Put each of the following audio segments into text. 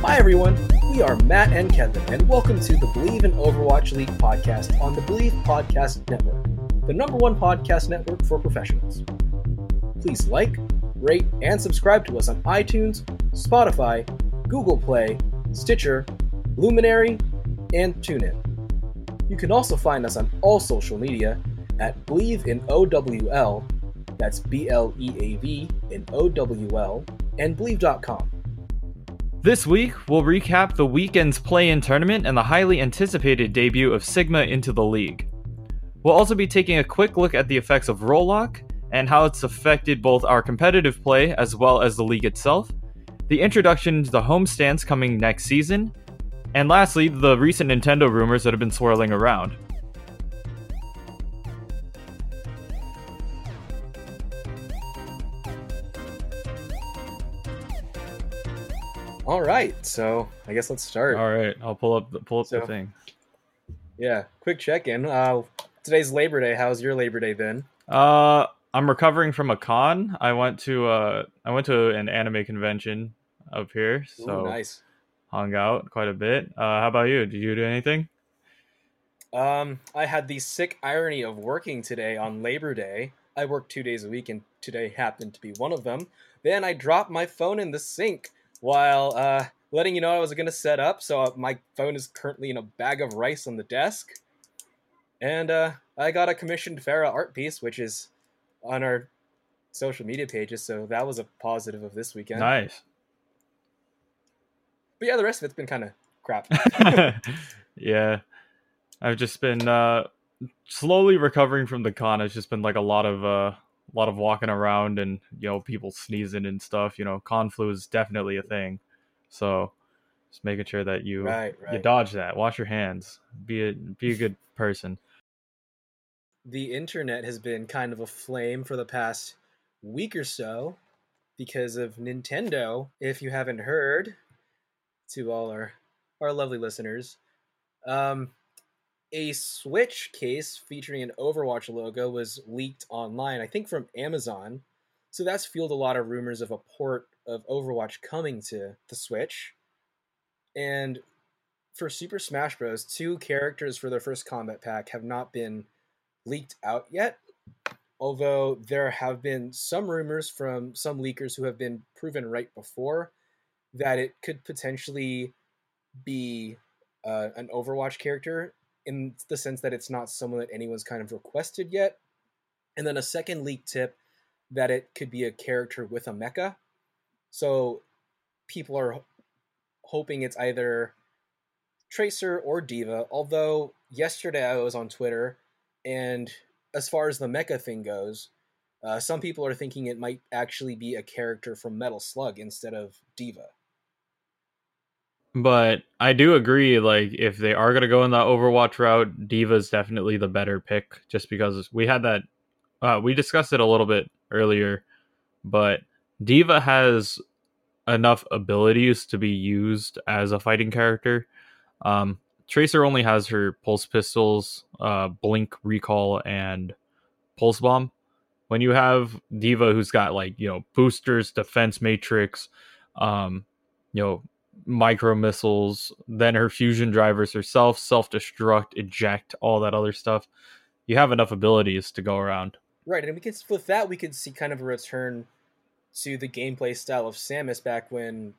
Hi everyone, we are Matt and Kevin, and welcome to the Bleav and Overwatch League podcast on the Bleav Podcast Network, the number one podcast network for professionals. Please like, rate, and subscribe to us on iTunes, Spotify, Google Play, Stitcher, Luminary, and TuneIn. You can also find us on all social media at Bleav in OWL, that's B-L-E-A-V in O-W-L, and Bleav.com. This week, we'll recap the weekend's play-in tournament and the highly anticipated debut of Sigma into the league. We'll also be taking a quick look at the effects of Rollock and how it's affected both our competitive play as well as the league itself, the introduction to the homestands coming next season, and lastly, the recent Nintendo rumors that have been swirling around. All right, so I guess let's start. All right, I'll pull up the thing. Yeah, quick check-in. Today's Labor Day. How's your Labor Day been? I'm recovering from a con. I went to an anime convention up here, so nice. Hung out quite a bit. How about you? Did you do anything? I had the sick irony of working today on Labor Day. I work 2 days a week, and today happened to be one of them. Then I dropped my phone in the sink while letting you know I was going to set up, so my phone is currently in a bag of rice on the desk. And I got a commissioned Pharah art piece, which is on our social media pages, so that was a positive of this weekend. Nice. But yeah, the rest of it's been kind of crap. Yeah. I've just been slowly recovering from the con. It's just been like a lot of walking around and, you know, people sneezing and stuff. You know, con flu is definitely a thing. So just making sure that you you dodge that. Wash your hands. Be a good person. The internet has been kind of aflame for the past week or so because of Nintendo. If you haven't heard, to all our lovely listeners, a Switch case featuring an Overwatch logo was leaked online, I think from Amazon. So that's fueled a lot of rumors of a port of Overwatch coming to the Switch. And for Super Smash Bros., two characters for their first combat pack have not been leaked out yet, although there have been some rumors from some leakers who have been proven right before that it could potentially be an Overwatch character, in the sense that it's not someone that anyone's kind of requested yet. And then a second leak tip that it could be a character with a mecha. So people are hoping it's either Tracer or D.Va, although yesterday I was on Twitter, and as far as the mecha thing goes, some people are thinking it might actually be a character from Metal Slug instead of D.Va. But I do agree, like, if they are going to go in the Overwatch route, D.Va's definitely the better pick, just because we had that, we discussed it a little bit earlier, but D.Va has enough abilities to be used as a fighting character. Tracer only has her pulse pistols, blink, recall, and pulse bomb. When you have D.Va, who's got, like, you know, boosters, defense matrix, you know, micro missiles, then her fusion drivers herself, self-destruct, eject, all that other stuff. You have enough abilities to go around. Right, and we could see kind of a return to the gameplay style of Samus back when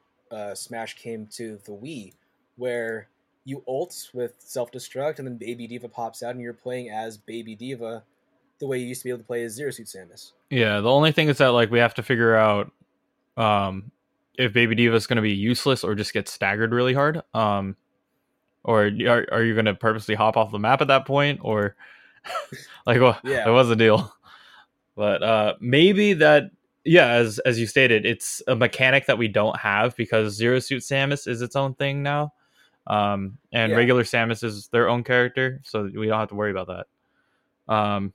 Smash came to the Wii, where you ult with self-destruct and then Baby D.Va pops out and you're playing as Baby D.Va the way you used to be able to play as Zero Suit Samus. Yeah, the only thing is that, like, we have to figure out if Baby D.Va is going to be useless or just get staggered really hard, or are you going to purposely hop off the map at that point, or like, well, yeah. It was a deal, but maybe that, yeah, as you stated, it's a mechanic that we don't have because Zero Suit Samus is its own thing now, and regular Samus is their own character, so we don't have to worry about that.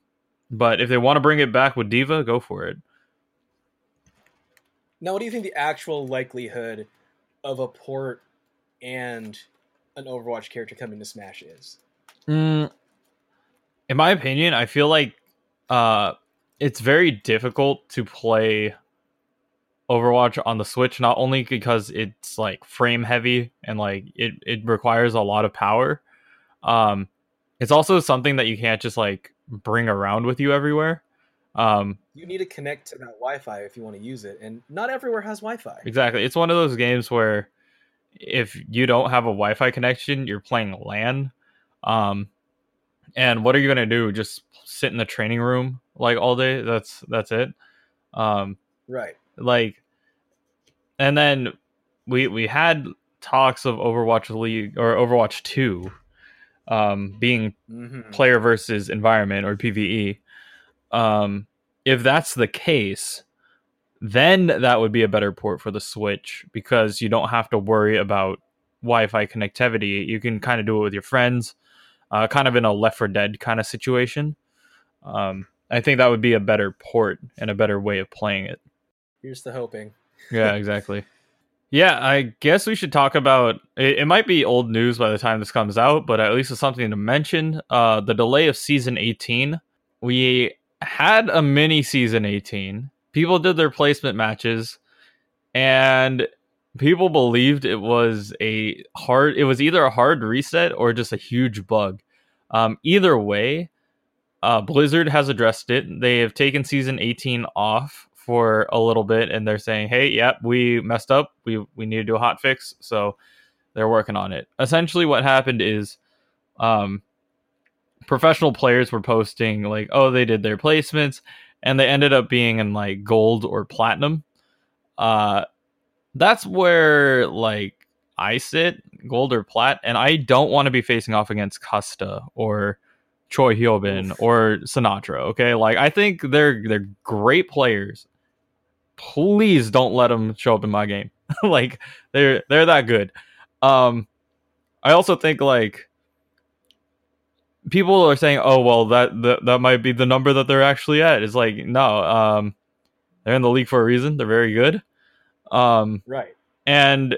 But if they want to bring it back with D.Va, go for it. Now, what do you think the actual likelihood of a port and an Overwatch character coming to Smash is? in my opinion, I feel like it's very difficult to play Overwatch on the Switch, not only because it's like frame heavy and like it requires a lot of power. It's also something that you can't just like bring around with you everywhere. You need to connect to that Wi-Fi if you want to use it, and not everywhere has Wi-Fi. Exactly. It's one of those games where if you don't have a Wi-Fi connection, you're playing LAN. And what are you going to do? Just sit in the training room like all day? That's it. Right. Like, and then we had talks of Overwatch League or Overwatch 2 being player versus environment or PvE. If that's the case, then that would be a better port for the Switch, because you don't have to worry about Wi-Fi connectivity. You can kind of do it with your friends, kind of in a Left 4 Dead kind of situation. I think that would be a better port and a better way of playing it. Here's the hoping. Yeah, exactly. Yeah, I guess we should talk about... It might be old news by the time this comes out, but at least it's something to mention. The delay of Season 18. We had a mini Season 18. People did their placement matches, and people believed it was either a hard reset or just a huge bug. Either way, Blizzard has addressed it. They have taken Season 18 off for a little bit, and they're saying, hey, yep, we messed up. We need to do a hot fix. So they're working on it. Essentially what happened is professional players were posting like, oh, they did their placements, and they ended up being in like gold or platinum. That's where like I sit, gold or plat, and I don't want to be facing off against Custa or Choi Hyobin or Sinatra. Okay, like I think they're great players. Please don't let them show up in my game. Like they're that good. I also think like people are saying, oh, well, that might be the number that they're actually at. It's like, no, they're in the league for a reason. They're very good. Right. And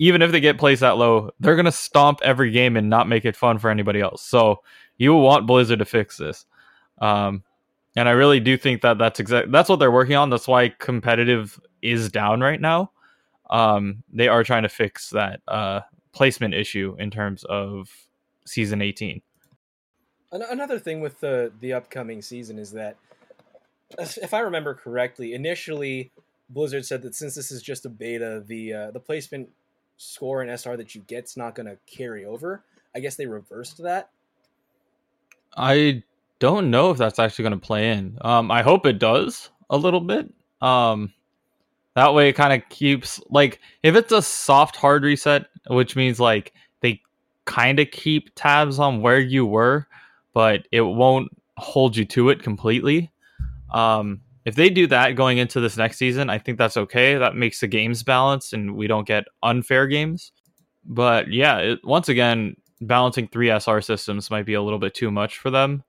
even if they get placed that low, they're going to stomp every game and not make it fun for anybody else. So you want Blizzard to fix this. And I really do think that that's what they're working on. That's why competitive is down right now. They are trying to fix that placement issue in terms of Season 18. Another thing with the upcoming season is that, if I remember correctly, initially Blizzard said that since this is just a beta, the placement score and SR that you get's not going to carry over. I guess they reversed that. I don't know if that's actually going to play in. I hope it does a little bit. That way it kind of keeps, like, if it's a soft hard reset, which means like they kind of keep tabs on where you were, but it won't hold you to it completely. If they do that going into this next season, I think that's okay. That makes the games balanced and we don't get unfair games. But yeah, once again, balancing three SR systems might be a little bit too much for them.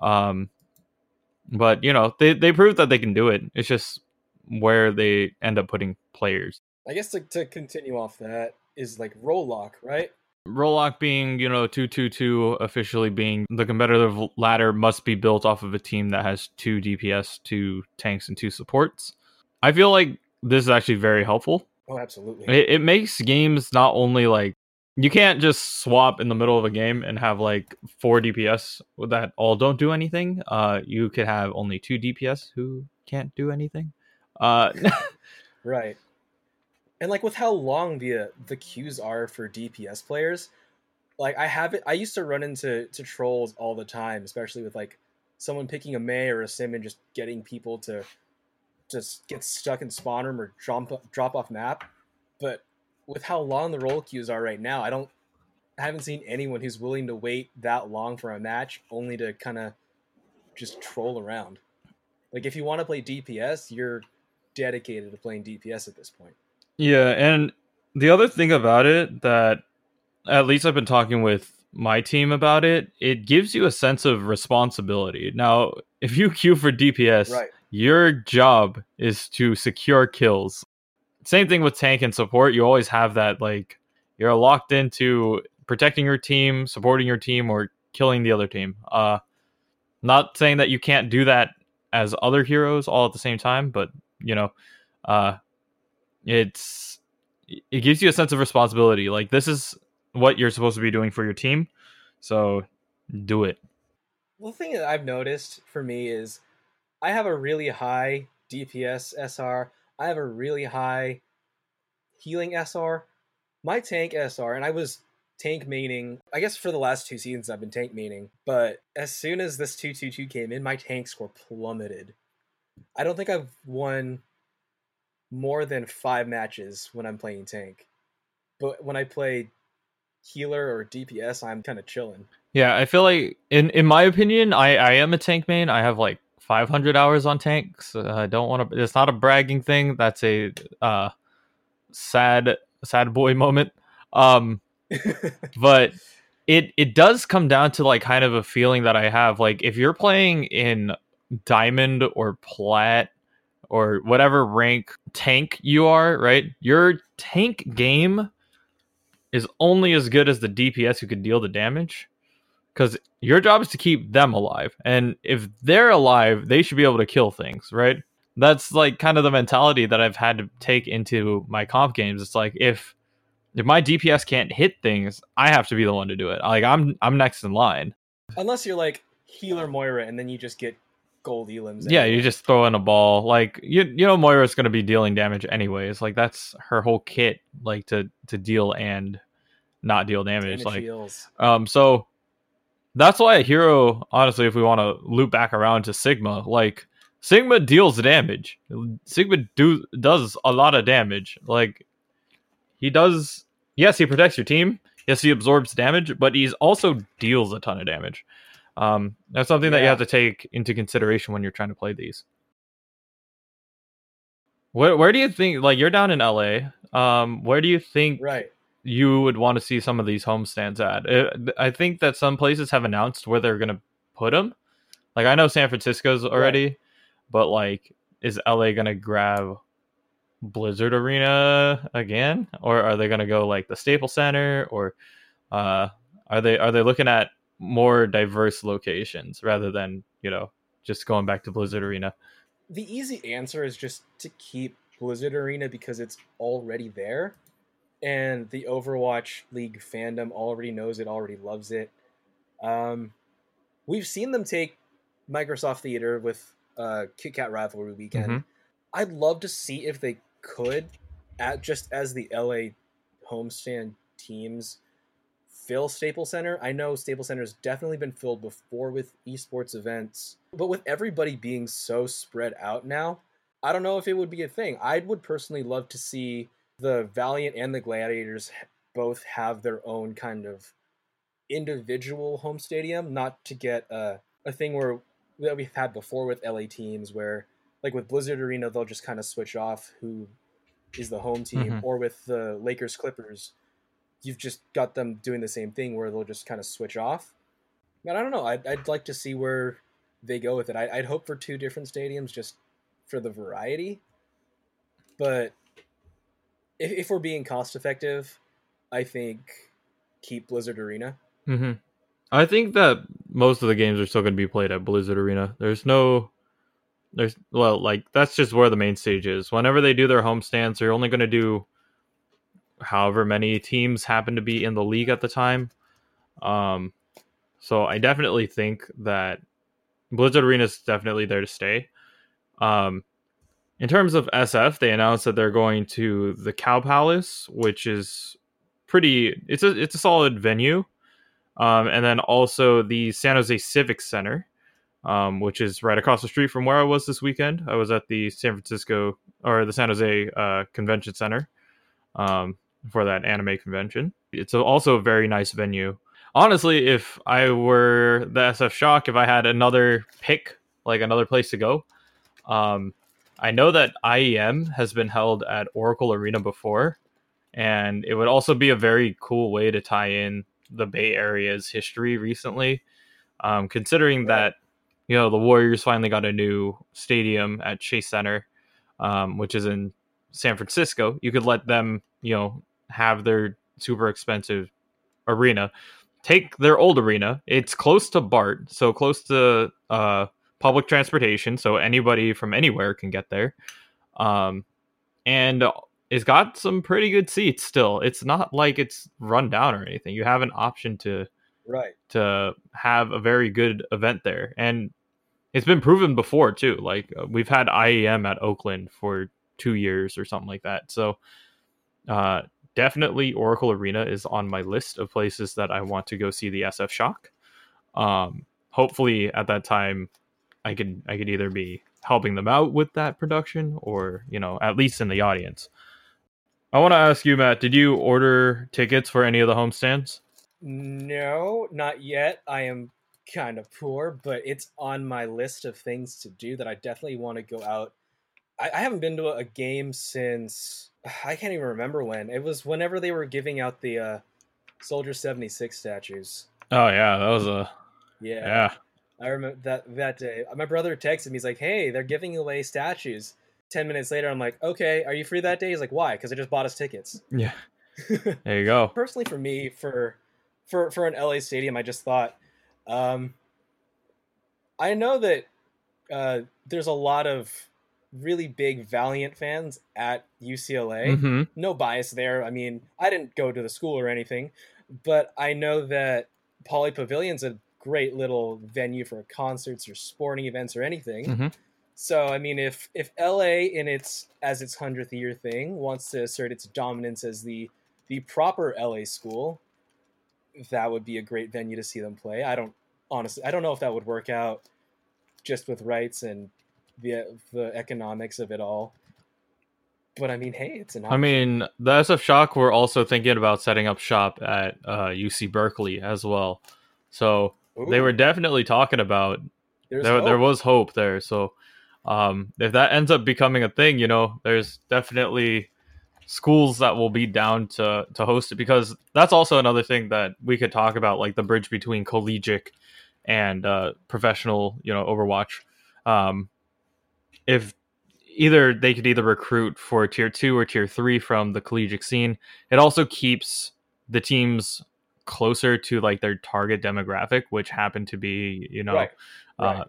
But, you know, they proved that they can do it. It's just where they end up putting players. I guess to continue off that is like Rollock, right? Rollock being, you know, 2-2-2 officially being the competitive ladder must be built off of a team that has 2 DPS, 2 tanks, and 2 supports. I feel like this is actually very helpful. Oh, absolutely. It makes games not only like, you can't just swap in the middle of a game and have like 4 DPS that all don't do anything. You could have only 2 DPS who can't do anything. Right. And like with how long the queues are for DPS players, like I used to run into trolls all the time, especially with like someone picking a Mei or a Sim and just getting people to just get stuck in spawn room or drop off map. But with how long the roll queues are right now, I haven't seen anyone who's willing to wait that long for a match only to kind of just troll around. Like if you want to play DPS, you're dedicated to playing DPS at this point. Yeah, and the other thing about it that at least I've been talking with my team about it gives you a sense of responsibility. Now, if you queue for DPS, right, your job is to secure kills. Same thing with tank and support. You always have that, like, you're locked into protecting your team, supporting your team, or killing the other team. Not saying that you can't do that as other heroes all at the same time, but you know, it gives you a sense of responsibility. Like, this is what you're supposed to be doing for your team, so do it. Well, the thing that I've noticed for me is I have a really high DPS SR. I have a really high healing SR. My tank SR, and I was tank maining, I guess for the last two seasons I've been tank maining, but as soon as this 2-2-2 came in, my tank score plummeted. I don't think I've won more than 5 matches when I'm playing tank. But when I play healer or DPS, I'm kind of chilling. Yeah, I feel like, in my opinion, I am a tank main. I have like 500 hours on tanks. I don't want to, it's not a bragging thing. That's a sad boy moment. But it does come down to like kind of a feeling that I have. Like, if you're playing in diamond or plat or whatever rank tank you are, right? Your tank game is only as good as the DPS who can deal the damage, because your job is to keep them alive. And if they're alive, they should be able to kill things, right? That's like kind of the mentality that I've had to take into my comp games. It's like, if my DPS can't hit things, I have to be the one to do it. Like, I'm next in line. Unless you're like healer Moira, and then you just get gold elims. Yeah, anyway. You just throw in a ball. Like, you know Moira's going to be dealing damage anyways. Like, that's her whole kit, like to deal and not deal damage. Like, heals. So that's why a hero, honestly, if we want to loop back around to Sigma, like, Sigma deals damage. Sigma does a lot of damage. Like, he does... Yes, he protects your team. Yes, he absorbs damage, but he also deals a ton of damage. That's something that you have to take into consideration when you're trying to play these. Where do you think... Like, you're down in LA. Where do you think you would want to see some of these homestands at? I think that some places have announced where they're going to put them. Like, I know San Francisco's already, but, like, is LA going to grab Blizzard Arena again, or are they going to go like the Staples Center, or are they looking at more diverse locations rather than, you know, just going back to Blizzard Arena? The easy answer is just to keep Blizzard Arena because it's already there, and the Overwatch League fandom already knows it, already loves it. We've seen them take Microsoft Theater with Kit Kat Rivalry Weekend. Mm-hmm. I'd love to see if they could, as the LA homestand teams fill Staples Center. I know Staples Center has definitely been filled before with esports events, but with everybody being so spread out now, I don't know if it would be a thing. I would personally love to see the Valiant and the Gladiators both have their own kind of individual home stadium, not to get a thing that we've had before with LA teams where, like with Blizzard Arena, they'll just kind of switch off who is the home team. Mm-hmm. Or with the Lakers Clippers, you've just got them doing the same thing where they'll just kind of switch off. But I don't know. I'd like to see where they go with it. I'd hope for 2 different stadiums just for the variety. But if we're being cost effective, I think keep Blizzard Arena. Mm-hmm. I think that most of the games are still going to be played at Blizzard Arena. That's just where the main stage is. Whenever they do their homestands, they're only going to do however many teams happen to be in the league at the time. So I definitely think that Blizzard Arena is definitely there to stay. In terms of SF, they announced that they're going to the Cow Palace, which is it's a solid venue. And then also the San Jose Civic Center, which is right across the street from where I was this weekend. I was at the San Jose Convention Center for that anime convention. It's also a very nice venue. Honestly, if I were the SF Shock, if I had another pick, like another place to go, I know that IEM has been held at Oracle Arena before, and it would also be a very cool way to tie in the Bay Area's history recently, considering that, you know, the Warriors finally got a new stadium at Chase Center, which is in San Francisco. You could let them, you know, have their super expensive arena, take their old arena. It's close to BART, so close to public transportation, so anybody from anywhere can get there. And it's got some pretty good seats still. It's not like it's run down or anything. You have an option to to have a very good event there. And it's been proven before, too. Like, we've had IEM at Oakland for 2 years or something like that. So definitely Oracle Arena is on my list of places that I want to go see the SF Shock. Hopefully at that time, I could either be helping them out with that production or, you know, at least in the audience. I want to ask you, Matt, did you order tickets for any of the homestands? No, not yet. I am kind of poor, but it's on my list of things to do that I definitely want to go out. I haven't been to a game since, I can't even remember when. It was whenever they were giving out the Soldier 76 statues. Oh yeah, that was a... Yeah. I remember that day. My brother texted me. He's like, hey, they're giving away statues. 10 minutes later, I'm like, okay, are you free that day? He's like, why? Because I just bought us tickets. Yeah. There you go. Personally, for me, for an LA stadium, I just thought, I know that there's a lot of really big Valiant fans at UCLA. Mm-hmm. No bias there. I mean, I didn't go to the school or anything, but I know that Poly Pavilion's a great little venue for concerts or sporting events or anything. Mm-hmm. So, I mean, if LA in its 100th year thing wants to assert its dominance as the proper LA school, that would be a great venue to see them play. I don't know if that would work out just with rights and the economics of it all. But I mean, hey, it's an option. I mean, the SF Shock were also thinking about setting up shop at UC Berkeley as well. So, ooh. They were definitely talking about there was hope there. So if that ends up becoming a thing, you know, there's definitely schools that will be down to host it, because that's also another thing that we could talk about, like the bridge between collegiate and professional, you know, Overwatch. If either they could either recruit for tier 2 or tier 3 from the collegiate scene, it also keeps the teams closer to like their target demographic, which happened to be, you know,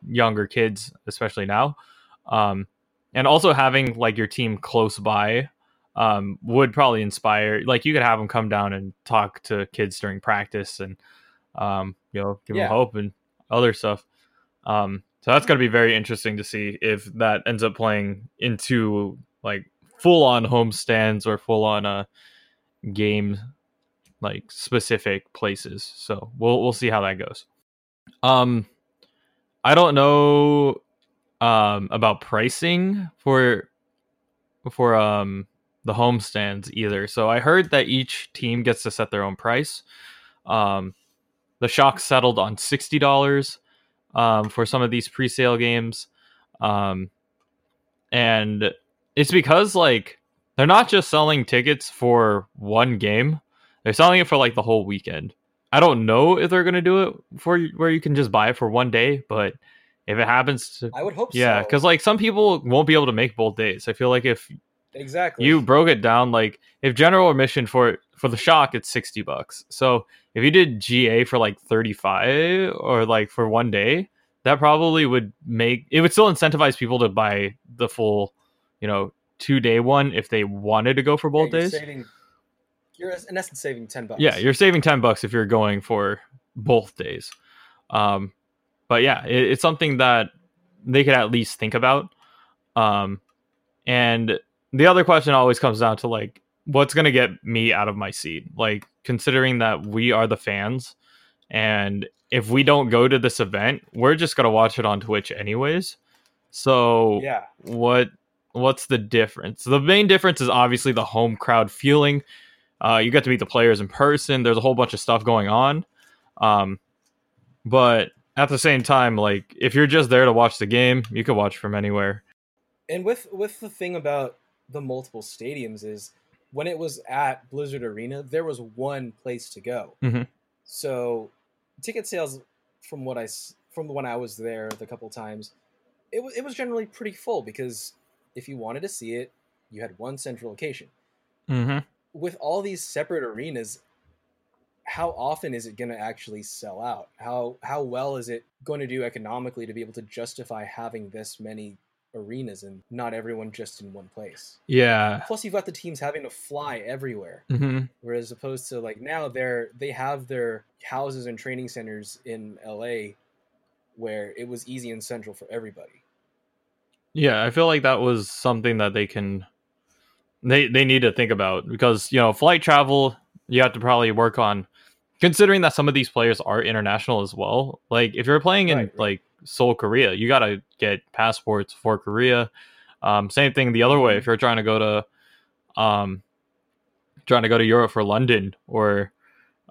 younger kids, especially now. And also having like your team close by would probably inspire, like you could have them come down and talk to kids during practice and, you know, give them hope and other stuff. So that's going to be very interesting to see if that ends up playing into like full on homestands or full on game, like specific places. So we'll see how that goes. I don't know about pricing for the homestands either. So I heard that each team gets to set their own price. The Shock settled on $60 for some of these pre-sale games. And it's because like they're not just selling tickets for one game. They're selling it for like the whole weekend. I don't know if they're going to do it for where you can just buy it for one day, but if it happens to, I would hope so. Yeah, because like some people won't be able to make both days. I feel like if you broke it down, like if general admission for the Shock, it's $60. So if you did GA for like 35 or like for one day, that probably would make it would still incentivize people to buy the full, you know, 2 day one if they wanted to go for both days. You're in essence saving $10. Yeah, you're saving $10 if you're going for both days. But yeah, it's something that they could at least think about. And the other question always comes down to like, what's going to get me out of my seat? Like, considering that we are the fans, and if we don't go to this event, we're just going to watch it on Twitch anyways. So yeah, what's the difference? The main difference is obviously the home crowd feeling. You get to meet the players in person. There's a whole bunch of stuff going on. But at the same time, like if you're just there to watch the game, you can watch from anywhere. And with the thing about the multiple stadiums is when it was at Blizzard Arena, there was one place to go. Mm-hmm. So ticket sales from when I was there the couple times, it was generally pretty full, because if you wanted to see it, you had one central location. Mm-hmm. With all these separate arenas, how often is it going to actually sell out? How well is it going to do economically to be able to justify having this many arenas and not everyone just in one place? Yeah. Plus you've got the teams having to fly everywhere. Mm-hmm. Whereas opposed to like now they have their houses and training centers in LA where it was easy and central for everybody. Yeah, I feel like that was something that they need to think about, because, you know, flight travel, you have to probably work on considering that some of these players are international as well. Like if you're playing in like Seoul, Korea, you got to get passports for Korea. Same thing the other way. If you're trying to go to Europe for London or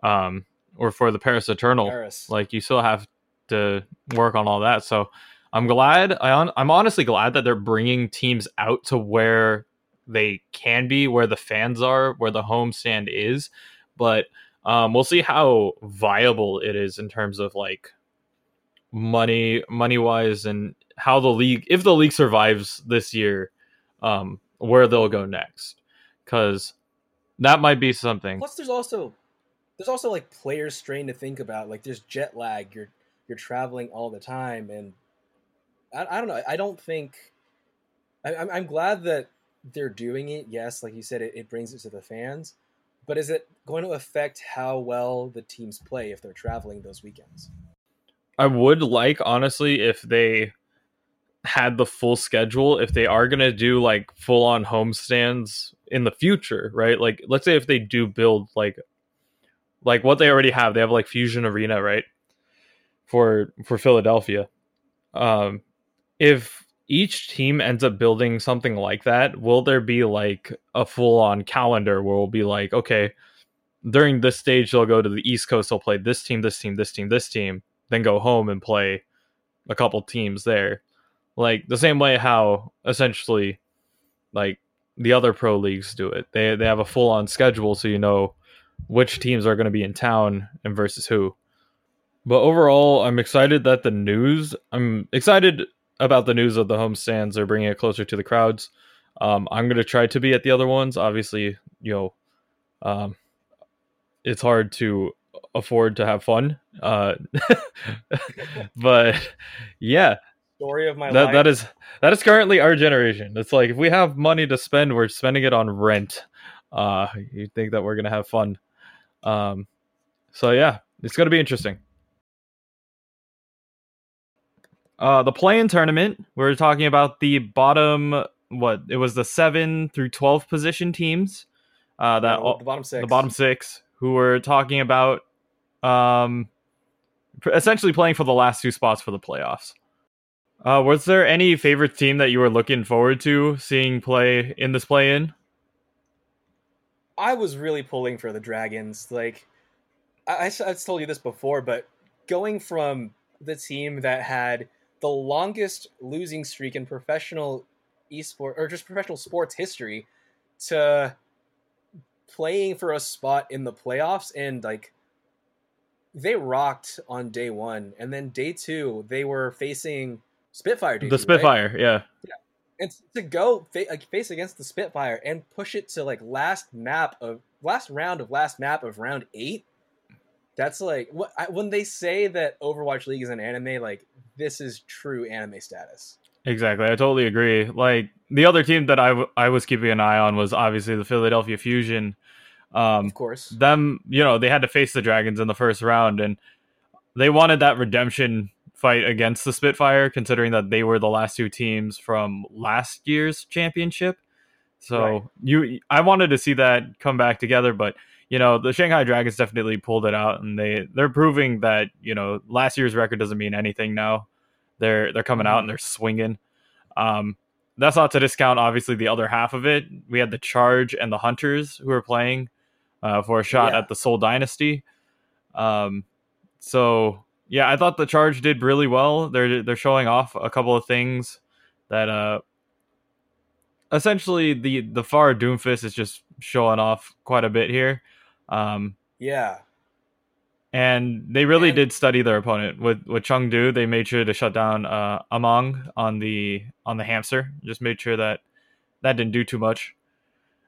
for the Paris Eternal, like you still have to work on all that. So I'm glad. I'm honestly glad that they're bringing teams out to where they can be, where the fans are, where the homestand is. But we'll see how viable it is in terms of like money wise, and how the league, if the league survives this year, where they'll go next, because that might be something. Plus there's also like player strain to think about. Like there's jet lag, you're traveling all the time, and I don't know. I don't think I'm glad that they're doing it. Yes, like you said, it brings it to the fans, but is it going to affect how well the teams play if they're traveling those weekends? I would like, honestly, if they had the full schedule, if they are going to do like full on homestands in the future, right? Like, let's say if they do build like what they already have, they have like Fusion Arena, right? For Philadelphia. If each team ends up building something like that, will there be like a full on calendar where we'll be like, okay, during this stage, they'll go to the East Coast. They'll play this team, this team, this team, this team. Then go home and play a couple teams there, like the same way how essentially like the other pro leagues do it. They have a full on schedule, so you know which teams are going to be in town and versus who. But overall, I'm excited about the news of the homestands. They're bringing it closer to the crowds. I'm going to try to be at the other ones. Obviously, you know, it's hard to afford to have fun, but yeah, story of my life. That is currently our generation. It's like if we have money to spend, we're spending it on rent. You think that we're gonna have fun? So yeah, it's gonna be interesting. The play-in tournament. We were talking about the bottom. What it was the 7 through 12 position teams. The bottom six, who were talking about essentially playing for the last two spots for the playoffs. Was there any favorite team that you were looking forward to seeing play in this play-in? I was really pulling for the Dragons. Like, I told you this before, but going from the team that had the longest losing streak in professional esports or just professional sports history to playing for a spot in the playoffs, and like they rocked on day one, and then day two they were facing Spitfire. Right? Yeah. And to go face against the Spitfire and push it to like last round of round 8. That's like when they say that Overwatch League is an anime, like this is true anime status. Exactly. I totally agree. Like the other team that I was keeping an eye on was obviously the Philadelphia Fusion. Of course, them, you know, they had to face the Dragons in the first round, and they wanted that redemption fight against the Spitfire, considering that they were the last two teams from last year's championship. So right. I wanted to see that come back together, but you know, the Shanghai Dragons definitely pulled it out, and they're proving that, you know, last year's record doesn't mean anything now. They're coming out and they're swinging. That's not to discount, obviously, the other half of it. We had the Charge and the Hunters who were playing for a shot at the Seoul Dynasty. So, yeah, I thought the Charge did really well. They're showing off a couple of things that essentially the Pharah Doomfist is just showing off quite a bit here. Yeah. And they really did study their opponent. With Chengdu, they made sure to shut down Among on the hamster. Just made sure that didn't do too much.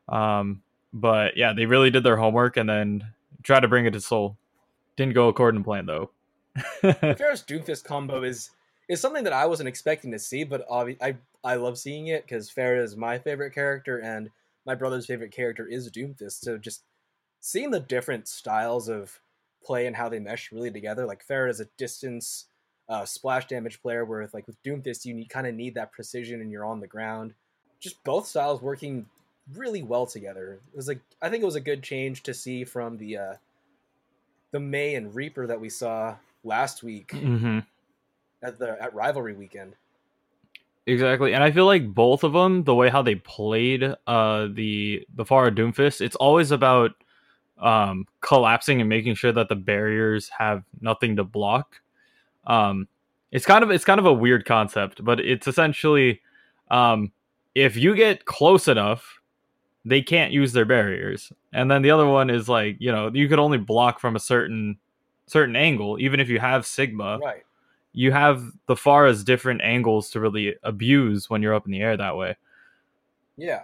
But yeah, they really did their homework, and then try to bring it to Seoul. Didn't go according to plan, though. Pharah's Doomfist combo is something that I wasn't expecting to see, but I love seeing it because Pharah is my favorite character, and my brother's favorite character is Doomfist. So just seeing the different styles of play and how they mesh really together, like Pharah is a distance splash damage player, where with Doomfist you kind of need that precision and you're on the ground. Just both styles working really well together. It was I think it was a good change to see from the Mei and Reaper that we saw last week at Rivalry Weekend. Exactly, and I feel like both of them, the way how they played the Pharah Doomfist, it's always about collapsing and making sure that the barriers have nothing to block. It's kind of a weird concept, but it's essentially if you get close enough, they can't use their barriers. And then the other one is you could only block from a certain angle, even if you have Sigma. Right. You have the Pharah's different angles to really abuse when you're up in the air that way. Yeah.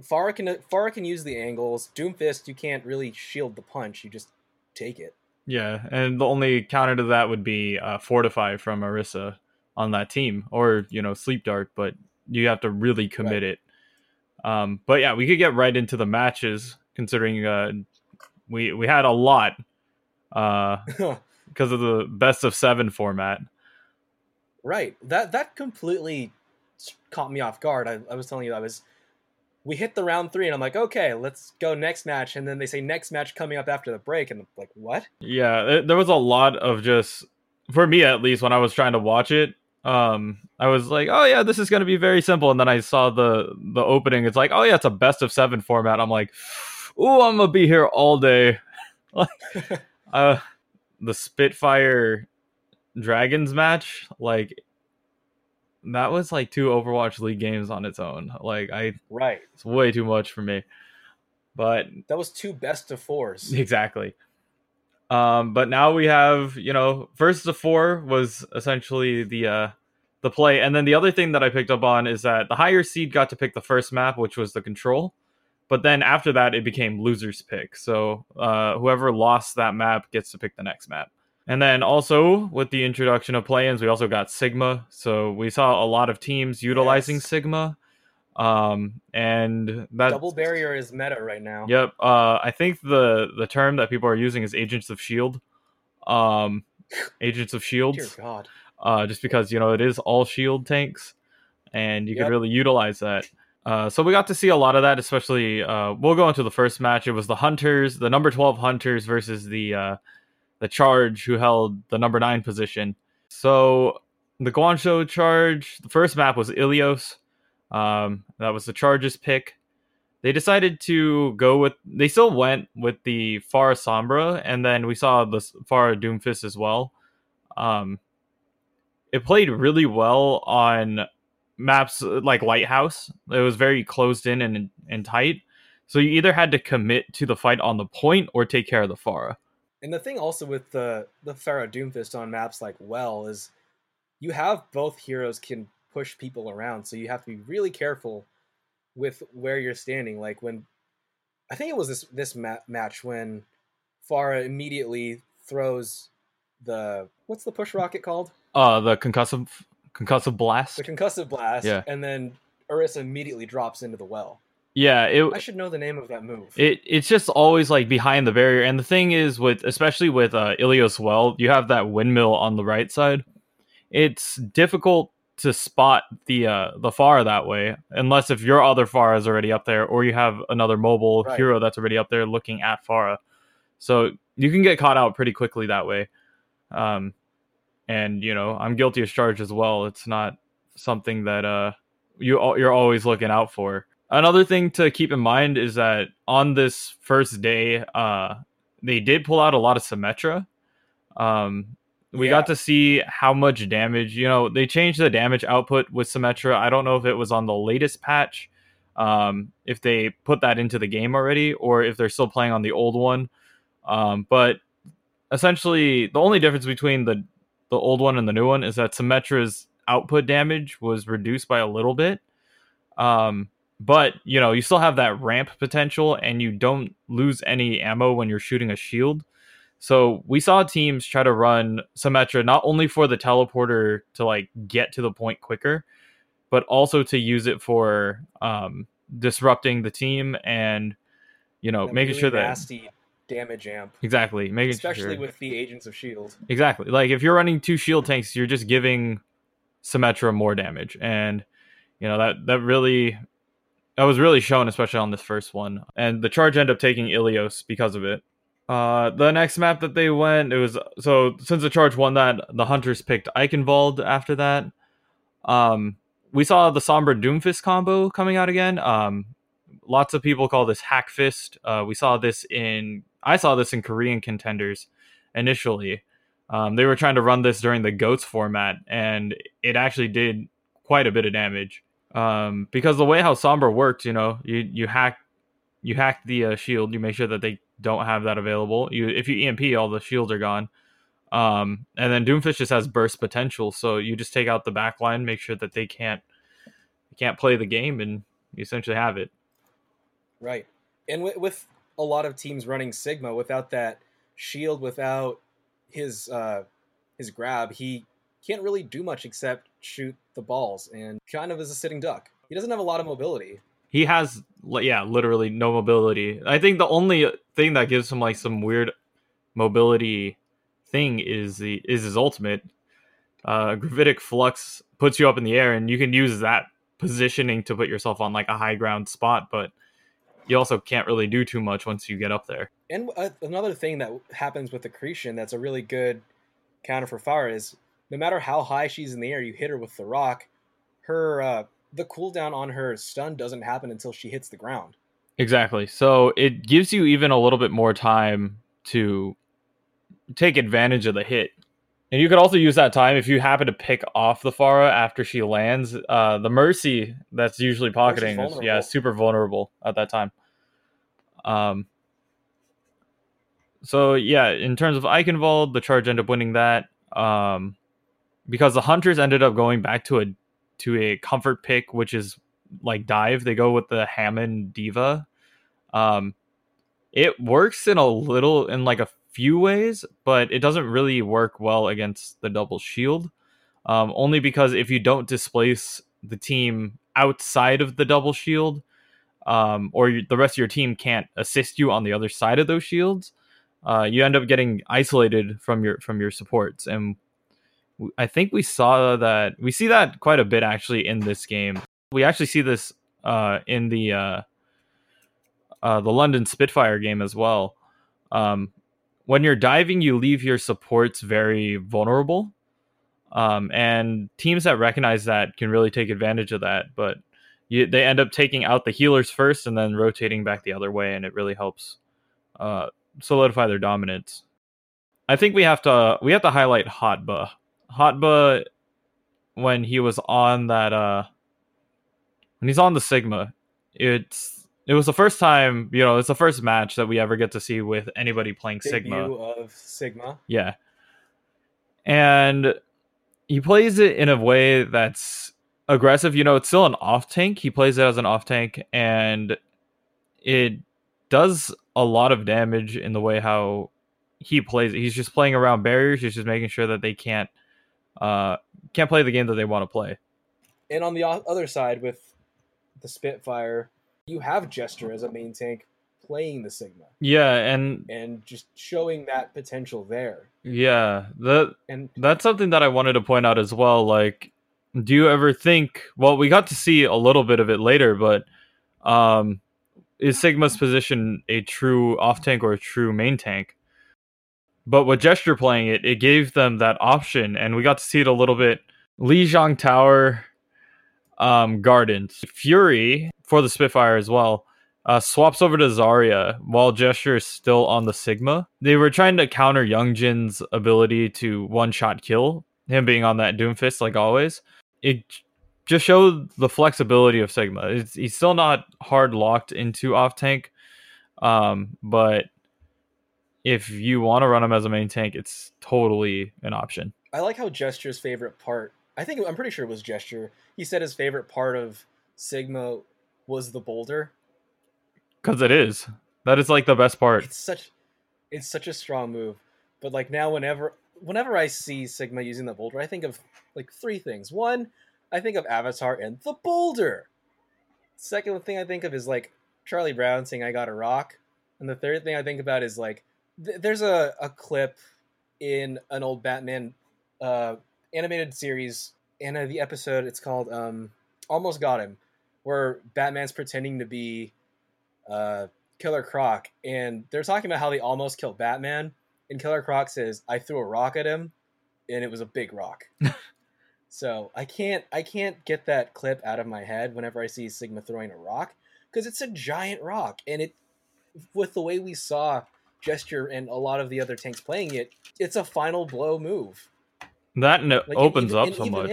Pharah can use the angles. Doomfist, you can't really shield the punch. You just take it. Yeah, and the only counter to that would be Fortify from Orisa on that team. Or, Sleep Dart, but you have to really commit it. But yeah, we could get right into the matches, considering we had a lot. Because of the best of 7 format. Right. That completely caught me off guard. I was telling you we hit the round 3 and I'm like, okay, let's go next match. And then they say next match coming up after the break. And I'm like, what? Yeah. There was a lot of just, for me, at least when I was trying to watch it, I was like, oh yeah, this is going to be very simple. And then I saw the opening. It's like, oh yeah, it's a best of 7 format. I'm like, ooh, I'm going to be here all day. The Spitfire Dragons match, that was 2 Overwatch League games on its own. It's way too much for me. But that was 2 best of 4s. Exactly. But now we have, first of 4 was essentially the play. And then the other thing that I picked up on is that the higher seed got to pick the first map, which was the control. But then after that, it became loser's pick. So whoever lost that map gets to pick the next map. And then also with the introduction of play-ins, we also got Sigma. So we saw a lot of teams utilizing Sigma. And that double barrier is meta right now. Yep. I think the term that people are using is Agents of Shield. Agents of Shields. Dear God. Just because, it is all shield tanks. And you can really utilize that. So we got to see a lot of that, especially we'll go into the first match. It was the Hunters, the number 12 Hunters versus the Charge, who held the number 9 position. So the Guangzhou Charge, the first map was Ilios. That was the Charge's pick. They decided to go with, they still went with the Pharah Sombra, and then we saw the Pharah Doomfist as well. It played really well on maps like Lighthouse. It was very closed in and tight, so you either had to commit to the fight on the point or take care of the Pharah. And the thing also with the Pharah Doomfist on maps like Well is you have both heroes can push people around, so you have to be really careful with where you're standing. Like when I think it was this match when Pharah immediately throws the, what's the push rocket called? The Concussive Blast. The Concussive Blast, yeah. And then Orisa immediately drops into the well. Yeah. I should know the name of that move. It's just always behind the barrier. And the thing is, especially with Ilios Well, you have that windmill on the right side. It's difficult to spot the Pharah that way, unless if your other Pharah is already up there, or you have another mobile hero that's already up there looking at Pharah. So you can get caught out pretty quickly that way. And, I'm guilty of Charge as well. It's not something that you're always looking out for. Another thing to keep in mind is that on this first day, they did pull out a lot of Symmetra. We got to see how much damage, they changed the damage output with Symmetra. I don't know if it was on the latest patch, if they put that into the game already, or if they're still playing on the old one. But essentially, the only difference between the old one and the new one is that Symmetra's output damage was reduced by a little bit. But, you know, you still have that ramp potential and you don't lose any ammo when you're shooting a shield. So we saw teams try to run Symmetra not only for the teleporter to like get to the point quicker, but also to use it for disrupting the team and, you know, making really sure that nasty damage amp. Exactly. Especially with the Agents of Shield. Exactly. Like if you're running two shield tanks, you're just giving Symmetra more damage. And, you know, that was really shown, especially on this first one. And the charge ended up taking Ilios because of it. The next map that they went, since the charge won that, the Hunters picked Eichenwald after that. We saw the Sombra Doomfist combo coming out again. Lots of people call this Hackfist. I saw this in Korean contenders initially. They were trying to run this during the GOATS format, and it actually did quite a bit of damage. Because the way how Sombra worked, you know, you hack the shield, you make sure that they don't have that available. If you EMP, all the shields are gone. And then Doomfist just has burst potential, so you just take out the backline, make sure that they can't play the game, and you essentially have it. Right, and with a lot of teams running Sigma without that shield, without his grab, he can't really do much except shoot the balls and kind of is a sitting duck. He doesn't have a lot of mobility. He has, literally no mobility. I think the only thing that gives him like some weird mobility thing is his ultimate. Gravitic Flux puts you up in the air, and you can use that positioning to put yourself on like a high ground spot, but you also can't really do too much once you get up there. And another thing that happens with accretion that's a really good counter for Pharah is no matter how high she's in the air, you hit her with the rock, the cooldown on her stun doesn't happen until she hits the ground. Exactly. So it gives you even a little bit more time to take advantage of the hit. And you could also use that time if you happen to pick off the Pharah after she lands. The Mercy that's usually pocketing is super vulnerable at that time. In terms of Eichenwald, the charge ended up winning that. Because the Hunters ended up going back to a comfort pick, which is like dive. They go with the Hammond D.Va. It works in a few ways, but it doesn't really work well against the double shield. Only because if you don't displace the team outside of the double shield, or the rest of your team can't assist you on the other side of those shields, you end up getting isolated from your supports. And I think we see that quite a bit actually in this game. We actually see this in the London Spitfire game as well. When you're diving, you leave your supports very vulnerable, and teams that recognize that can really take advantage of that. But they end up taking out the healers first and then rotating back the other way, and it really helps solidify their dominance. I think we have to highlight Hotba. Hotba, when he was on that when he's on the Sigma, it was the first time, you know, it's the first match that we ever get to see with anybody playing Sigma. Of Sigma. Yeah. And he plays it in a way that's aggressive. You know, it's still an off tank. He plays it as an off tank, and it does a lot of damage in the way how he plays it. He's just playing around barriers. He's just making sure that they can't play the game that they want to play. And on the other side with the Spitfire, you have Gesture as a main tank playing the Sigma. Yeah, and just showing that potential there. Yeah, that's something that I wanted to point out as well. Like, do you ever think? Well, we got to see a little bit of it later, but is Sigma's position a true off tank or a true main tank? But with Gesture playing it, it gave them that option, and we got to see it a little bit. Lijiang Tower, Gardens, Fury for the Spitfire as well, swaps over to Zarya while Gesture is still on the Sigma. They were trying to counter Youngjin's ability to one-shot kill, him being on that Doomfist like always. It just showed the flexibility of Sigma. He's still not hard locked into off-tank, but if you want to run him as a main tank, it's totally an option. I like how Gesture's favorite part, I'm pretty sure it was Gesture, he said his favorite part of Sigma was the boulder. Because it is. That is like the best part. It's such a strong move. But like now, whenever I see Sigma using the boulder, I think of like three things. One, I think of Avatar and the boulder. Second thing I think of is like Charlie Brown saying I got a rock. And the third thing I think about is like there's a clip in an old Batman animated series, and the episode, it's called Almost Got Him, where Batman's pretending to be Killer Croc, and they're talking about how they almost killed Batman, and Killer Croc says, I threw a rock at him, and it was a big rock. So I can't get that clip out of my head whenever I see Sigma throwing a rock, because it's a giant rock, and it, with the way we saw Gesture and a lot of the other tanks playing it, it's a final blow move. That opens up so much.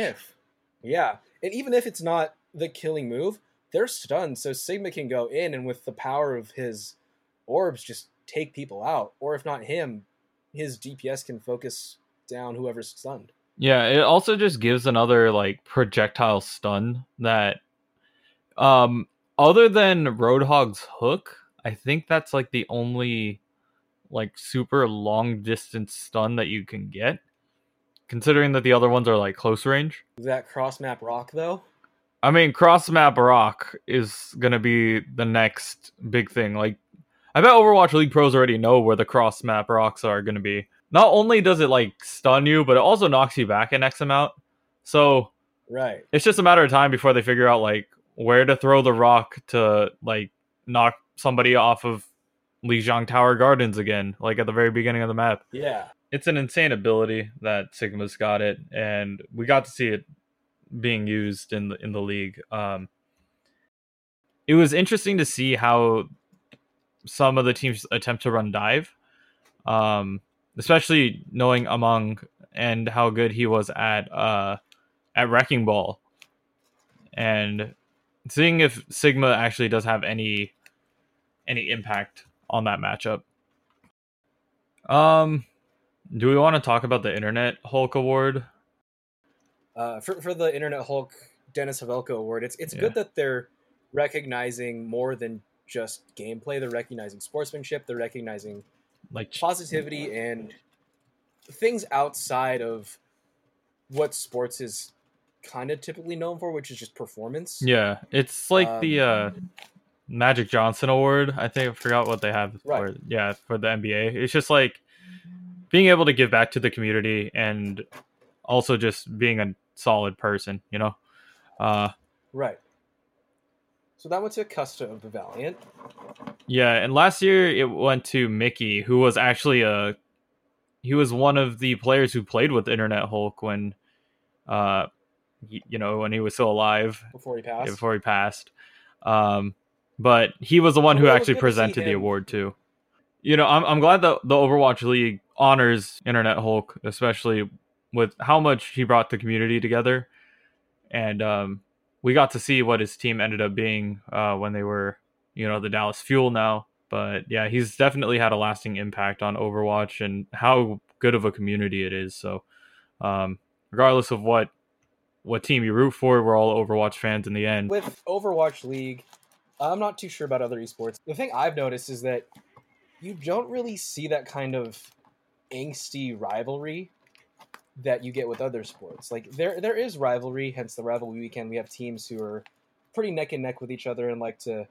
Yeah, and even if it's not the killing move, they're stunned, so Sigma can go in and with the power of his orbs just take people out, or if not him, his DPS can focus down whoever's stunned. Yeah, it also just gives another like projectile stun that other than Roadhog's hook, I think that's like the only like super long distance stun that you can get, considering that the other ones are like close range. That cross map rock though? I mean, cross map rock is going to be the next big thing. Like, I bet Overwatch League pros already know where the cross map rocks are going to be. Not only does it like stun you, but it also knocks you back an X amount. So right, it's just a matter of time before they figure out like where to throw the rock to like knock somebody off of Lijiang Tower Gardens again, like at the very beginning of the map. Yeah. It's an insane ability that Sigma's got it, and we got to see it being used in the league. It was interesting to see how some of the teams attempt to run dive, especially knowing Among and how good he was at Wrecking Ball, and seeing if Sigma actually does have any impact on that matchup. Do we want to talk about the Internet Hulk Award? For the Internet Hulk Dennis Havelka Award, it's good that they're recognizing more than just gameplay. They're recognizing sportsmanship. They're recognizing like positivity and things outside of what sports is kind of typically known for, which is just performance. Yeah, it's like the Magic Johnson Award. I think I forgot what they have. Right. For the NBA. It's just like being able to give back to the community and also just being a solid person, you know? Right. So that went to Custa of the Valiant. Yeah, and last year it went to Mickey, who was actually he was one of the players who played with Internet Hulk when he was still alive. Before he passed. But he was the one who actually presented the award too. You know, I'm glad that the Overwatch League honors Internet Hulk, especially with how much he brought the community together. And we got to see what his team ended up being when they were, you know, the Dallas Fuel now. But yeah, he's definitely had a lasting impact on Overwatch and how good of a community it is. So regardless of what team you root for, we're all Overwatch fans in the end. With Overwatch League, I'm not too sure about other esports. The thing I've noticed is that you don't really see that kind of angsty rivalry that you get with other sports. Like there is rivalry, hence the rivalry weekend. We have teams who are pretty neck and neck with each other and like to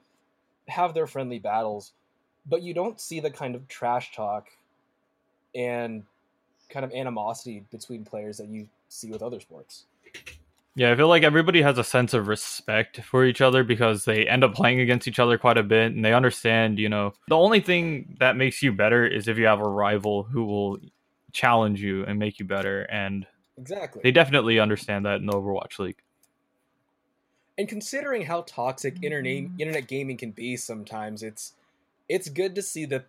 have their friendly battles, but you don't see the kind of trash talk and kind of animosity between players that you see with other sports. Yeah, I feel like everybody has a sense of respect for each other because they end up playing against each other quite a bit, and they understand, you know, the only thing that makes you better is if you have a rival who will challenge you and make you better. And exactly, they definitely understand that in the Overwatch League. And considering how toxic internet gaming can be sometimes, it's good to see that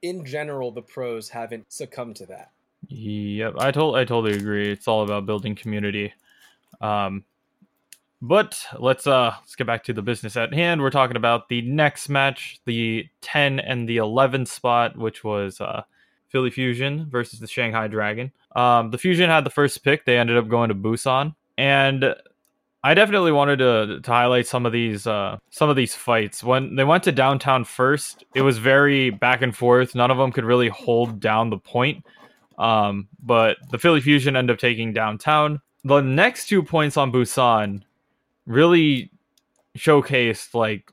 in general the pros haven't succumbed to that. Yep, I totally agree. It's all about building community. But let's get back to the business at hand. We're talking about the next match, the 10 and the 11 spot, which was Philly Fusion versus the Shanghai Dragon. The Fusion had the first pick. They ended up going to Busan, and I definitely wanted to highlight some of these fights. When they went to downtown first, it was very back and forth. None of them could really hold down the point. But the Philly Fusion ended up taking downtown. The next 2 points on Busan really showcased, like,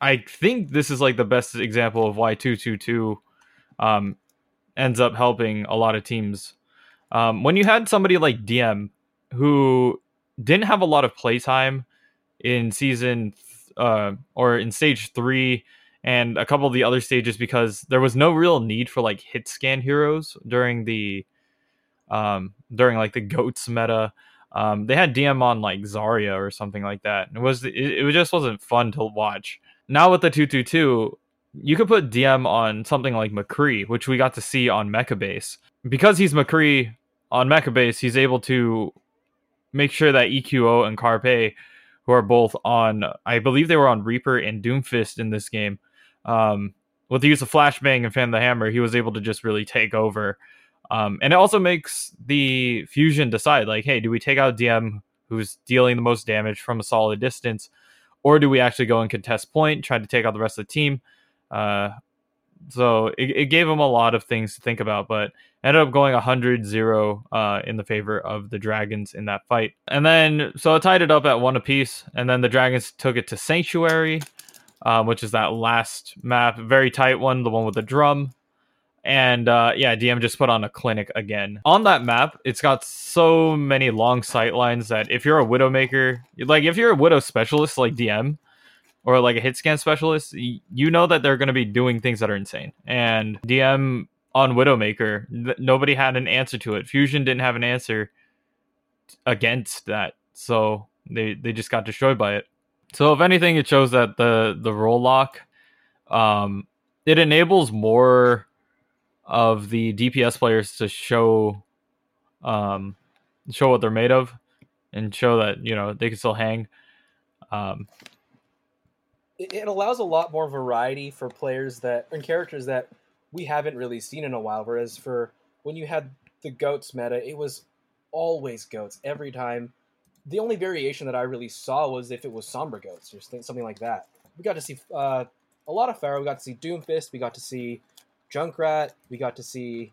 I think this is like the best example of why 2-2-2 ends up helping a lot of teams. When you had somebody like Diem, who didn't have a lot of playtime in stage 3 and a couple of the other stages because there was no real need for like hit scan heroes during the the GOATS meta. They had DM on like Zarya or something like that, and it just wasn't fun to watch. Now with the 2-2-2, you could put DM on something like McCree, which we got to see on Mecha Base. Because he's McCree on Mecha Base, he's able to make sure that EQO and Carpe, who are both on, I believe they were on Reaper and Doomfist in this game, with the use of Flashbang and Fan the Hammer, he was able to just really take over. And it also makes the Fusion decide, like, hey, do we take out DM, who's dealing the most damage from a solid distance, or do we actually go and contest point, try to take out the rest of the team? So it gave him a lot of things to think about, but ended up going 100-0 in the favor of the Dragons in that fight. And then, so it tied it up at one apiece, and then the Dragons took it to Sanctuary, which is that last map, very tight one, the one with the drum. And DM just put on a clinic again. On that map, it's got so many long sight lines that if you're a Widowmaker, like if you're a Widow specialist like DM, or like a hit scan specialist, you know that they're going to be doing things that are insane. And DM on Widowmaker, nobody had an answer to it. Fusion didn't have an answer against that, so they just got destroyed by it. So if anything, it shows that the Rollock, it enables more of the DPS players to show what they're made of, and show that, you know, they can still hang. It allows a lot more variety for players and characters that we haven't really seen in a while. Whereas for when you had the GOATS meta, it was always GOATS every time. The only variation that I really saw was if it was Sombra GOATS or something like that. We got to see a lot of Pharah. We got to see Doomfist. We got to see Junkrat. We got to see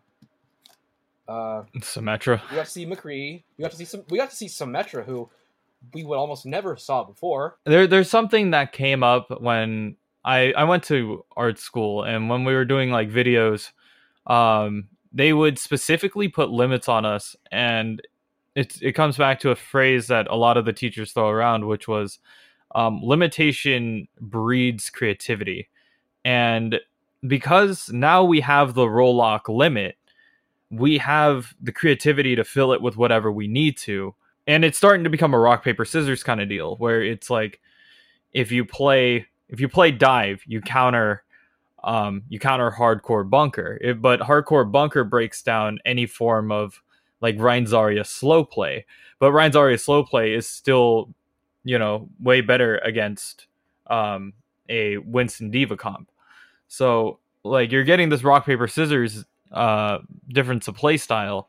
Symmetra. We got to see McCree. We got to see Symmetra, who we would almost never saw before. There's something that came up when I went to art school, and when we were doing like videos, they would specifically put limits on us, and it comes back to a phrase that a lot of the teachers throw around, which was limitation breeds creativity. And because now we have the Rollock limit, we have the creativity to fill it with whatever we need to. And it's starting to become a rock, paper, scissors kind of deal, where it's like, if you play dive, you counter hardcore bunker. But hardcore bunker breaks down any form of like Rein Zarya slow play. But Rein Zarya slow play is still, you know, way better against a Winston D.Va comp. So like you're getting this rock, paper, scissors difference of play style,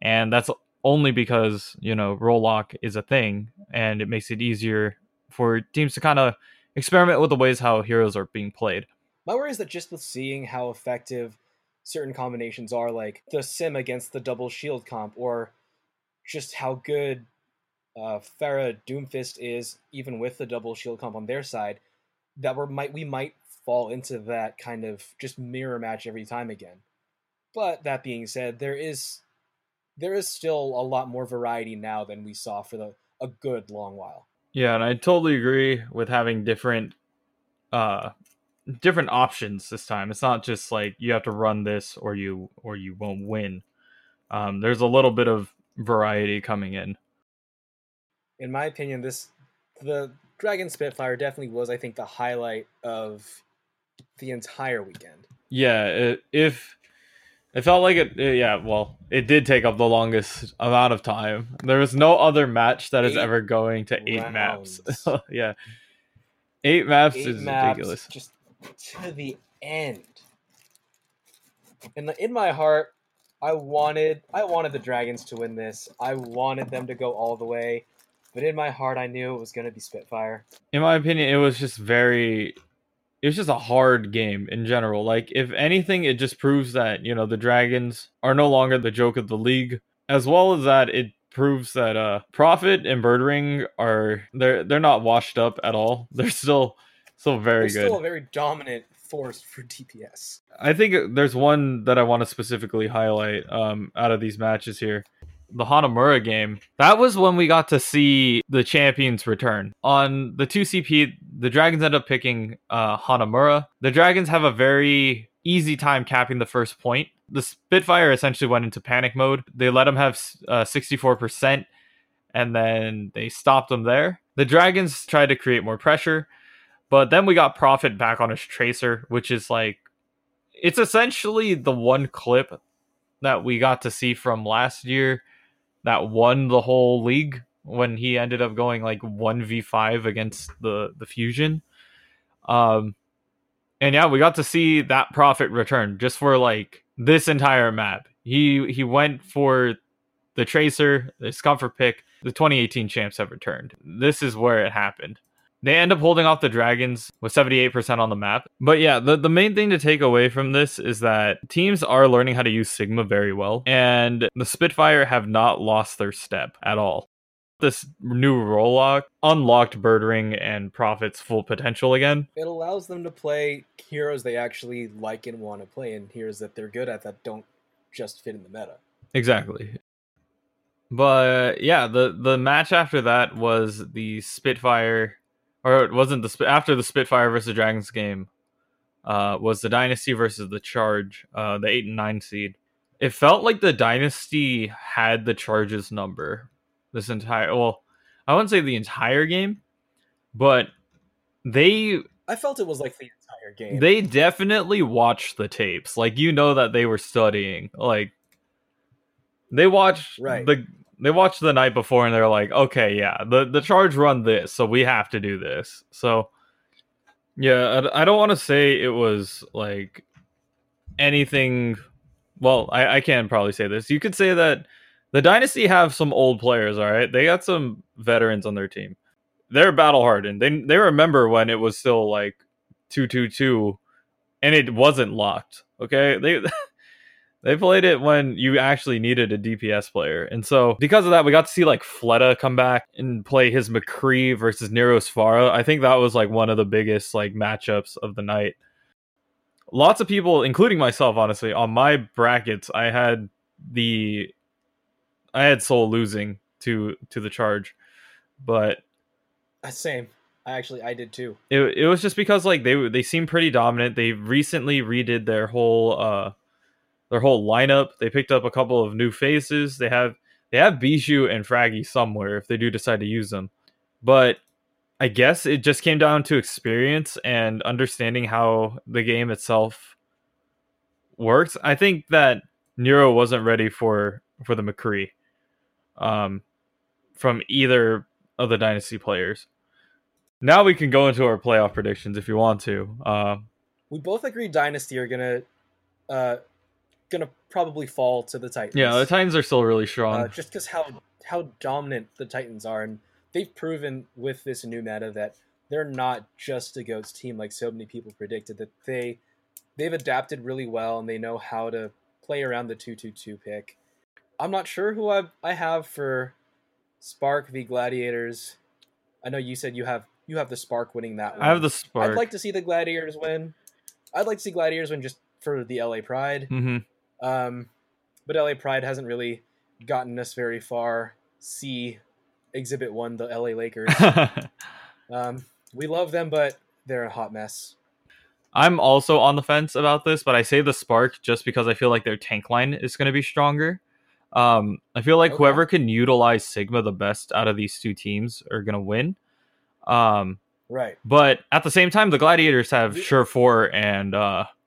and that's only because, you know, Rollock is a thing, and it makes it easier for teams to kind of experiment with the ways how heroes are being played. My worry is that just with seeing how effective certain combinations are, like the Sim against the double shield comp, or just how good Pharah Doomfist is, even with the double shield comp on their side, that we might fall into that kind of just mirror match every time again. But that being said, there is still a lot more variety now than we saw for a good long while. Yeah, and I totally agree with having different options this time. It's not just like you have to run this or you won't win. There's a little bit of variety coming in. In my opinion, the Dragon Spitfire definitely was, I think, the highlight of the entire weekend. Yeah, It felt like it did take up the longest amount of time. There was no other match that is ever going to 8 rounds. Maps. Yeah. 8 maps is ridiculous. Just to the end. And in my heart, I wanted the Dragons to win this. I wanted them to go all the way. but in my heart, I knew it was going to be Spitfire. In my opinion, it was just it was just a hard game in general. Like, if anything, it just proves that, you know, the Dragons are no longer the joke of the league, as well as that it proves that Profit and Birdring they're not washed up at all. They're still very good. Still a very dominant force for DPS. I think there's one that I want to specifically highlight out of these matches here. The Hanamura game, that was when we got to see the champions return. On the 2CP, the Dragons end up picking Hanamura. The Dragons have a very easy time capping the first point. The Spitfire essentially went into panic mode. They let them have 64%, and then they stopped them there. The Dragons tried to create more pressure, but then we got Profit back on his Tracer, which is like, it's essentially the one clip that we got to see from last year that won the whole league when he ended up going like 1v5 against the Fusion. And yeah, we got to see that Profit return just for like this entire map. He went for the Tracer, the Discomfort pick. The 2018 champs have returned. This is where it happened. They end up holding off the Dragons with 78% on the map. But yeah, the main thing to take away from this is that teams are learning how to use Sigma very well, and the Spitfire have not lost their step at all. This new Rollock unlocked Birdring and Profit's full potential again. It allows them to play heroes they actually like and want to play, and heroes that they're good at that don't just fit in the meta. Exactly. But yeah, the match after that was the Spitfire... Or it wasn't after the Spitfire versus Dragons game was the Dynasty versus the Charge, the 8 and 9 seed. It felt like the Dynasty had the Charge's number this entire. Well, I wouldn't say the entire game, but I felt it was like the entire game. They definitely watched the tapes. Like, you know that they were studying. Like, they watched They watched the night before and they're like, okay, yeah, the Charge run this, so we have to do this. So, yeah, I don't want to say it was like anything. Well, I can probably say this. You could say that the Dynasty have some old players, all right? They got some veterans on their team. They're battle hardened. They remember when it was still like 2-2-2 and it wasn't locked, okay? They played it when you actually needed a DPS player. And so because of that, we got to see like Fleta come back and play his McCree versus Nero's Pharah. I think that was like one of the biggest like matchups of the night. Lots of people, including myself, honestly, on my brackets, I had Soul losing to the Charge, but same. I did too. It was just because like they seemed pretty dominant. They recently redid their whole lineup. They picked up a couple of new faces. They have Bijou and Fraggy somewhere if they do decide to use them. But I guess it just came down to experience and understanding how the game itself works. I think that Nero wasn't ready for the McCree from either of the Dynasty players. Now we can go into our playoff predictions if you want to. We both agree Dynasty are gonna probably fall to the Titans. Yeah, the Titans are still really strong. Just because how dominant the Titans are, and they've proven with this new meta that they're not just a GOATS team like so many people predicted, that they've adapted really well and they know how to play around the 2-2-2 pick. I'm not sure who I have for Spark v Gladiators. I know you said you have the Spark winning that one. I have the Spark. I'd like to see the Gladiators win. I'd like to see Gladiators win just for the LA Pride. Mm-hmm. But LA Pride hasn't really gotten us very far. See Exhibit 1, the LA Lakers. We love them, but they're a hot mess. I'm also on the fence about this, but I say the Spark just because I feel like their tank line is going to be stronger. I feel like whoever can utilize Sigma the best out of these two teams are going to win. Right. But at the same time, the Gladiators have Sure4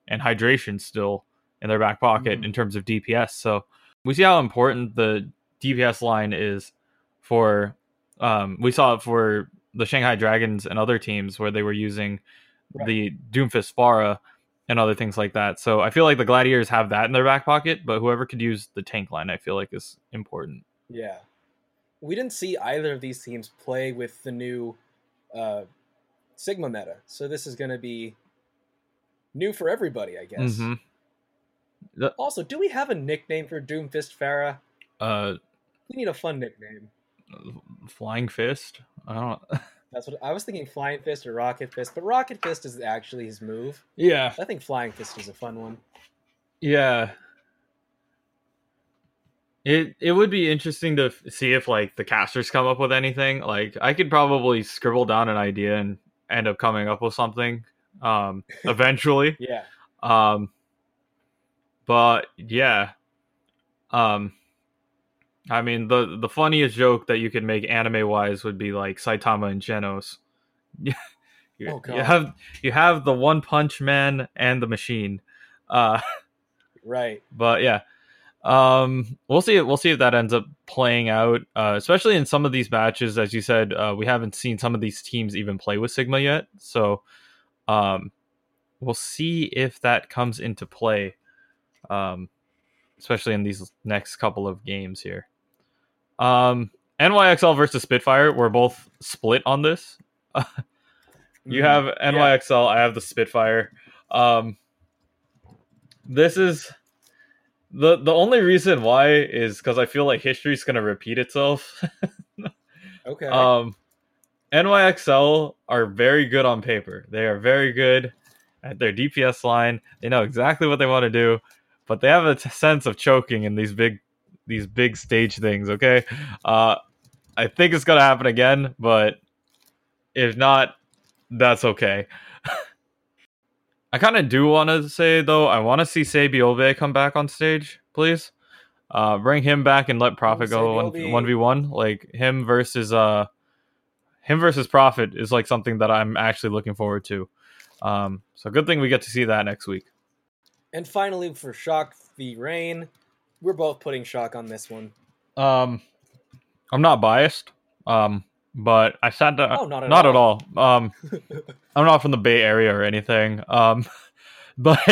and Hydration still in their back pocket in terms of DPS. So we see how important the DPS line is for... we saw it for the Shanghai Dragons and other teams where they were using the Doomfist Pharah and other things like that. So I feel like the Gladiators have that in their back pocket, but whoever could use the tank line, I feel like, is important. Yeah. we didn't see either of these teams play with the new Sigma meta. So this is going to be new for everybody, I guess. Mm-hmm. Also, do we have a nickname for Doomfist Pharah? We need a fun nickname. Flying Fist? I don't know. That's what I was thinking, Flying Fist or Rocket Fist, but Rocket Fist is actually his move. Yeah. I think Flying Fist is a fun one. Yeah. It would be interesting to see if like the casters come up with anything. Like I could probably scribble down an idea and end up coming up with something eventually. Yeah. But yeah. I mean, the funniest joke that you could make anime-wise would be like Saitama and Genos. Oh, God. You have the One Punch Man and the Machine. Right. But yeah. We'll see if that ends up playing out, especially in some of these matches. As you said, we haven't seen some of these teams even play with Sigma yet. So we'll see if that comes into play, especially in these next couple of games here. NYXL versus Spitfire. We're both split on this. You have NYXL. Yeah. I have the Spitfire. This is... The only reason why is because I feel like history's going to repeat itself. Okay. NYXL are very good on paper. They are very good at their DPS line. They know exactly what they want to do, but they have a sense of choking in these big stage things, okay? I think it's going to happen again, but if not, that's okay. I kind of do want to say, though, I want to see Sebi Obe come back on stage, please. Bring him back and let Profit go 1v1. Like, him versus Profit is, like, something that I'm actually looking forward to. So good thing we get to see that next week. And finally, for Shock v. Rain, we're both putting Shock on this one. I'm not biased, but I sat down... Oh, not at all. I'm not from the Bay Area or anything. But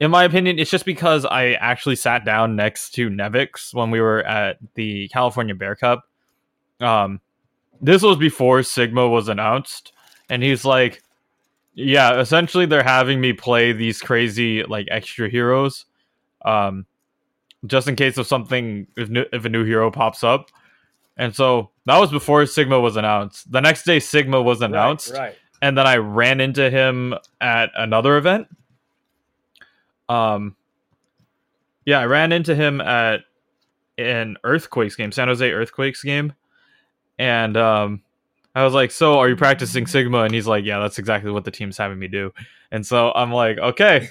in my opinion, it's just because I actually sat down next to Nevix when we were at the California Bear Cup. This was before Sigma was announced. And he's like, yeah, essentially they're having me play these crazy like extra heroes. Just in case of something, if a new hero pops up. And so that was before Sigma was announced. The next day, Sigma was announced. Right. And then I ran into him at another event. I ran into him at an Earthquakes game, San Jose Earthquakes game. And I was like, so are you practicing Sigma? And he's like, yeah, that's exactly what the team's having me do. And so I'm like, okay.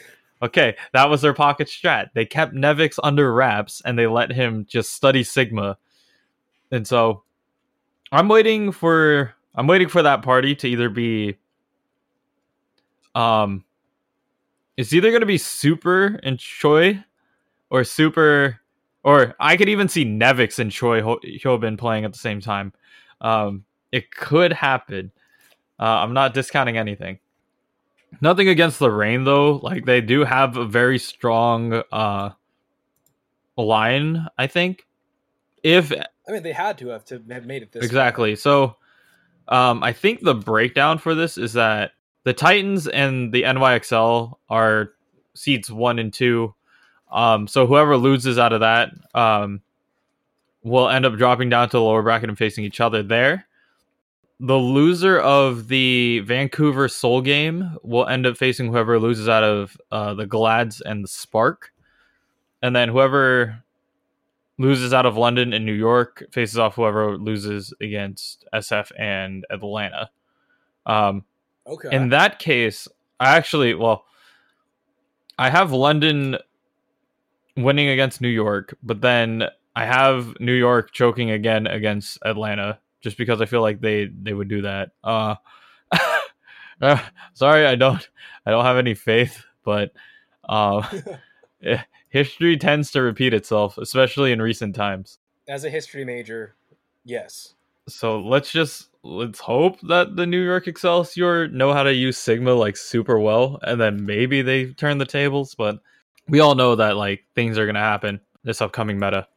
That was their pocket strat. They kept Nevix under wraps and they let him just study Sigma. And so I'm waiting for that party to either be it's either going to be Super and Choi or Super, or I could even see Nevix and Choi Hyobin playing at the same time. It could happen. I'm not discounting anything. Nothing against the Rain though. Like they do have a very strong line, I think. They had to have made it this exactly. Way. So I think the breakdown for this is that the Titans and the NYXL are seeds 1 and 2. So whoever loses out of that will end up dropping down to the lower bracket and facing each other there. The loser of the Vancouver Seoul game will end up facing whoever loses out of the Glads and the Spark. And then whoever loses out of London and New York faces off whoever loses against SF and Atlanta. Okay. In that case, I have London winning against New York, but then I have New York choking again against Atlanta just because I feel like they would do that. Sorry, I don't have any faith, but history tends to repeat itself, especially in recent times. As a history major, yes. So let's hope that the New York Excelsior know how to use Sigma like super well, and then maybe they turn the tables. But we all know that like things are gonna happen this upcoming meta.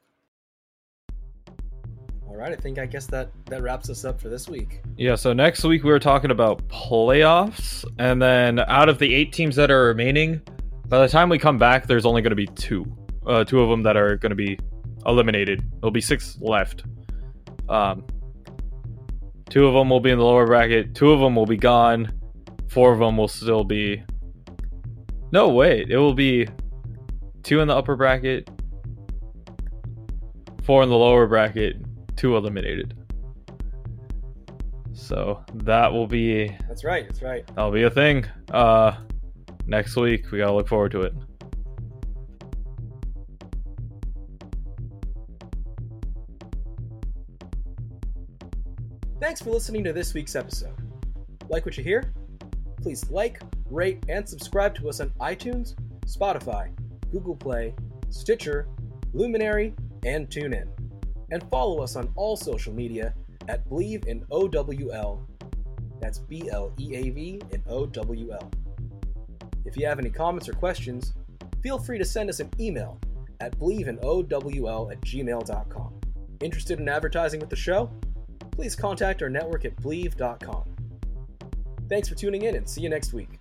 All right, I guess that wraps us up for this week. Yeah, so next week we were talking about playoffs, and then out of the 8 teams that are remaining, by the time we come back, there's only going to be two of them that are going to be eliminated. There'll be 6 left. 2 of them will be in the lower bracket. 2 of them will be gone. 4 of them will still be... No, wait. It will be 2 in the upper bracket, 4 in the lower bracket, 2 eliminated. So that will be... That's right. That'll be a thing. Next week, we gotta look forward to it. Thanks for listening to this week's episode. Like what you hear? Please like, rate, and subscribe to us on iTunes, Spotify, Google Play, Stitcher, Luminary, and TuneIn. And follow us on all social media at Bleav and OWL. That's BLEAV and OWL. If you have any comments or questions, feel free to send us an email at bleavandowl@gmail.com. Interested in advertising with the show? Please contact our network at bleav.com. Thanks for tuning in, and see you next week.